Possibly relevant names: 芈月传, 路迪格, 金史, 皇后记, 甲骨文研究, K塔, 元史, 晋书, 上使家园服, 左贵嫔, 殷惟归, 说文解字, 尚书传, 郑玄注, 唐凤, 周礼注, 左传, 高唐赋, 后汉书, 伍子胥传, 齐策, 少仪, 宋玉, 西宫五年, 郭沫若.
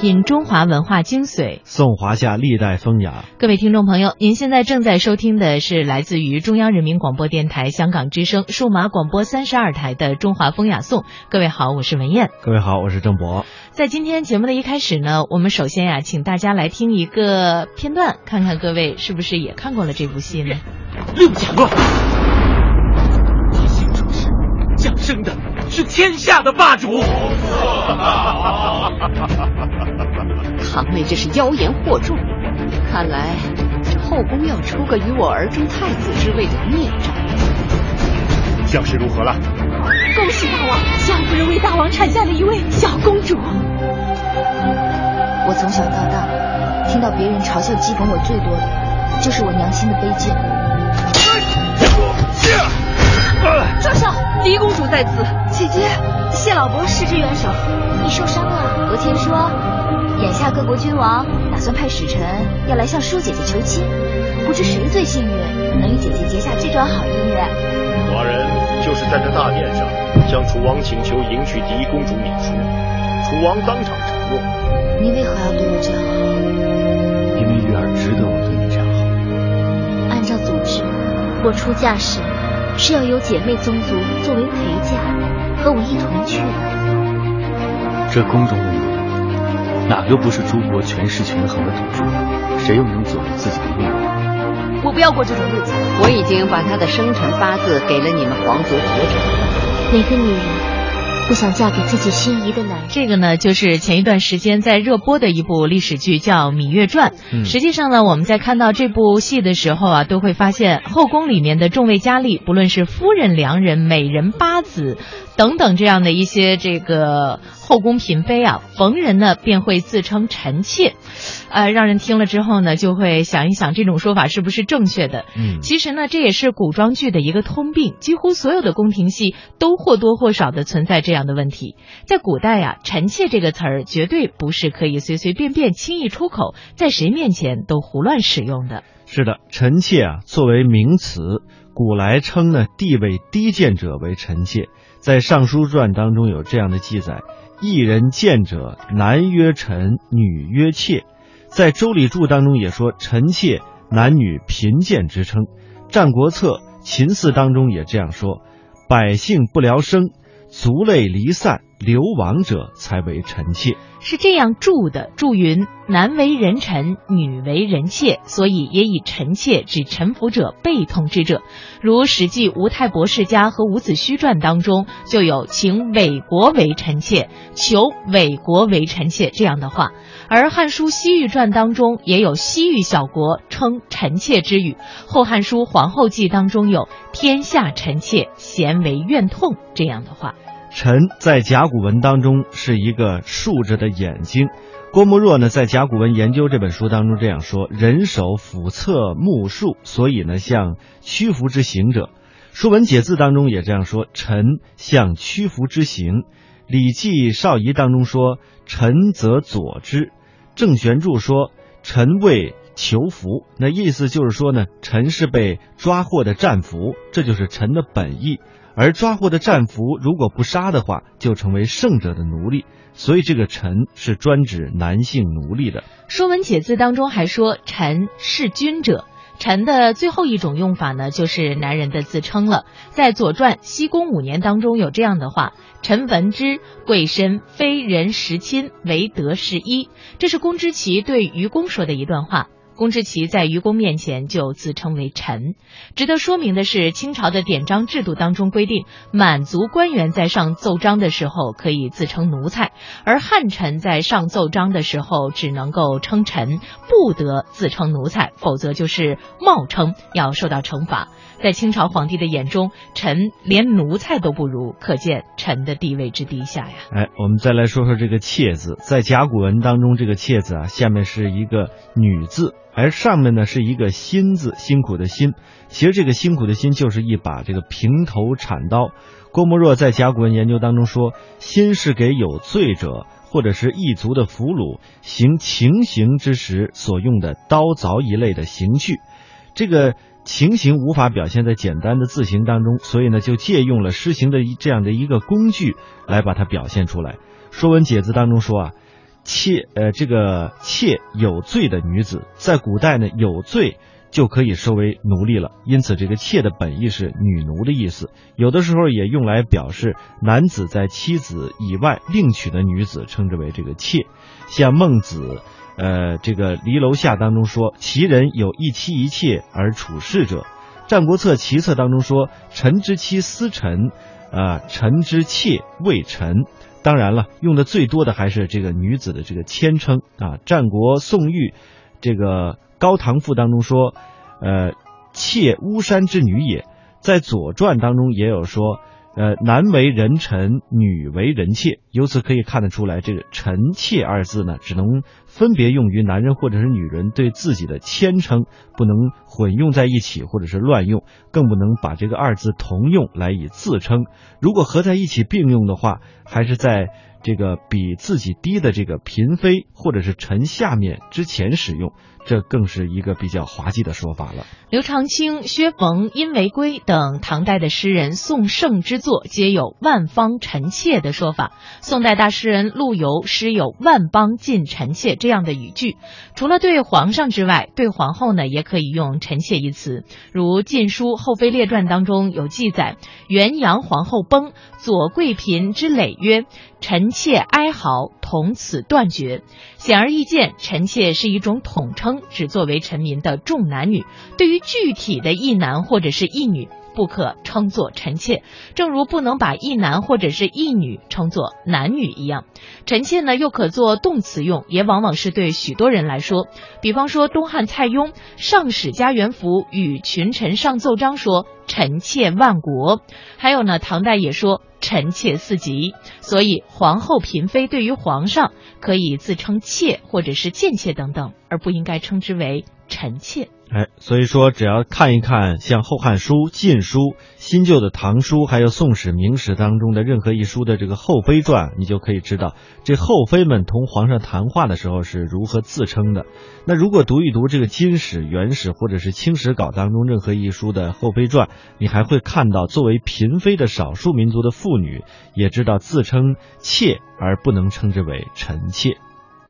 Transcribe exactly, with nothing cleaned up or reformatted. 品中华文化精髓，颂华夏历代风雅。各位听众朋友，您现在正在收听的是来自于中央人民广播电台香港之声数码广播三十二台的中华风雅颂。各位好，我是文燕。各位好，我是郑博。在今天节目的一开始呢，我们首先呀、啊，请大家来听一个片段，看看各位是不是也看过了这部戏呢？六甲乱，提醒出世，降生的是天下的霸主。堂妹这是妖言惑众，看来这后宫要出个与我儿争太子之位的孽障。将士如何了？恭喜大王，江夫人为大王产下了一位小公主。我从小到大听到别人嘲笑讥讽我最多的就是我娘亲的卑贱。住手！狄公主在此。姐姐，谢老伯是之元首，你受伤了。我听说眼下各国君王打算派使臣要来向舒姐姐求亲，不知谁最幸运能与姐姐结下这桩好姻缘。寡人就是在这大殿上向楚王请求迎娶狄公主你书，楚王当场承诺。你为何要对我这样好？因为玉儿值得我对你这样好。按照祖制，我出嫁时是要有姐妹宗族作为陪嫁，和我一同去的。这宫中的女，哪个不是诸国权势权衡的赌注？谁又能左右自己的命运？我不要过这种日子。我已经把她的生辰八字给了你们皇族族长。哪个女人不想嫁给自己心仪的男人？这个呢，就是前一段时间在热播的一部历史剧，叫《芈月传》。嗯、实际上呢，我们在看到这部戏的时候啊，都会发现后宫里面的众位佳丽，不论是夫人、良人、美人、八子等等这样的一些这个后宫嫔妃啊，逢人呢便会自称臣妾，呃，让人听了之后呢，就会想一想这种说法是不是正确的。嗯，其实呢，这也是古装剧的一个通病，几乎所有的宫廷戏都或多或少的存在这样。这样的问题，在古代啊，臣妾这个词儿绝对不是可以随随便便轻易出口，在谁面前都胡乱使用的。是的，臣妾啊，作为名词，古来称呢地位低贱者为臣妾。在《尚书传》当中有这样的记载：一人贱者，男曰臣，女曰妾。在《周礼注》当中也说，臣妾男女贫贱之称。《战国策》《秦嗣》当中也这样说：百姓不聊生，族类离散，流亡者才为臣妾。是这样注的，注云：男为人臣，女为人妾，所以也以臣妾指臣服者、被统治者。如《史记·吴太伯世家》和《伍子胥传》当中就有请伪国为臣妾、求伪国为臣妾这样的话，而《汉书·西域传》当中也有西域小国称臣妾之语，《后汉书·皇后记》当中有天下臣妾咸为怨痛这样的话。臣在甲骨文当中是一个竖着的眼睛。郭沫若呢在《甲骨文研究》这本书当中这样说：人手俯侧目竖，所以呢像屈服之行者。《说文解字》当中也这样说：臣像屈服之行。《礼记·少仪》当中说：臣则左之。《郑玄注》说：臣为囚服。那意思就是说呢，臣是被抓获的战俘，这就是臣的本意。而抓获的战俘如果不杀的话，就成为胜者的奴隶，所以这个臣是专指男性奴隶的。《说文解字》当中还说：臣弑君者。臣的最后一种用法呢，就是男人的自称了。在《左传·西宫五年》当中有这样的话：臣闻之，贵身非人实亲，唯德是一。这是公之奇对愚公说的一段话。公之奇在愚公面前就自称为臣。值得说明的是，清朝的典章制度当中规定，满族官员在上奏章的时候可以自称奴才，而汉臣在上奏章的时候只能够称臣，不得自称奴才，否则就是冒称，要受到惩罚。在清朝皇帝的眼中，臣连奴才都不如，可见臣的地位之低下呀。哎，我们再来说说这个妾字。在甲骨文当中，这个妾字啊，下面是一个女字，而上面呢是一个辛字，辛苦的辛。其实这个辛苦的辛就是一把这个平头铲刀。郭沫若在甲骨文研究当中说：辛是给有罪者或者是异族的俘虏行情刑之时所用的刀凿一类的刑具。这个情形无法表现在简单的字形当中，所以呢就借用了施行的这样的一个工具来把它表现出来。《说文解字》当中说啊：窃呃这个窃有罪的女子，在古代呢有罪就可以收为奴隶了，因此这个妾的本意是女奴的意思，有的时候也用来表示男子在妻子以外另娶的女子，称之为这个妾。像孟子呃这个离楼下当中说，其人有一妻一妾而处世者。战国策齐策当中说，臣之妻私臣，啊、呃、臣之妾为臣。当然了，用的最多的还是这个女子的这个谦称啊。战国宋玉这个高唐赋当中说，呃，妾巫山之女也。在《左传》当中也有说，呃，男为人臣，女为人妾。由此可以看得出来，这个“臣妾”二字呢，只能分别用于男人或者是女人对自己的谦称，不能混用在一起或者是乱用，更不能把这个二字同用来以自称。如果合在一起并用的话，还是在这个比自己低的这个嫔妃或者是臣下面之前使用，这更是一个比较滑稽的说法了。刘长卿、薛冯、殷惟归等唐代的诗人宋盛之作皆有万方臣妾的说法，宋代大诗人陆游诗有万邦尽臣妾这样的语句。除了对皇上之外，对皇后呢也可以用臣妾一词，如《晋书·后妃列传》当中有记载，元阳皇后崩，左贵嫔之累曰，臣妾哀嚎，同此断绝。显而易见，臣妾是一种统称，只作为臣民的众男女，对于具体的一男或者是一女不可称作臣妾，正如不能把一男或者是一女称作男女一样。臣妾呢又可做动词用，也往往是对许多人来说，比方说东汉蔡邕《上使家园服》与群臣上奏章说臣妾万国，还有呢唐代也说臣妾四级，所以皇后嫔妃对于皇上可以自称妾或者是贱妾等等，而不应该称之为臣妾。哎，所以说只要看一看像《后汉书》《晋书》新旧的《唐书》还有《宋史》《明史》当中的任何一书的这个后妃传，你就可以知道这后妃们同皇上谈话的时候是如何自称的。那如果读一读这个《金史》《元史》或者是《清史稿》当中任何一书的后妃传，你还会看到作为嫔妃的少数民族的妇女也知道自称妾而不能称之为臣妾。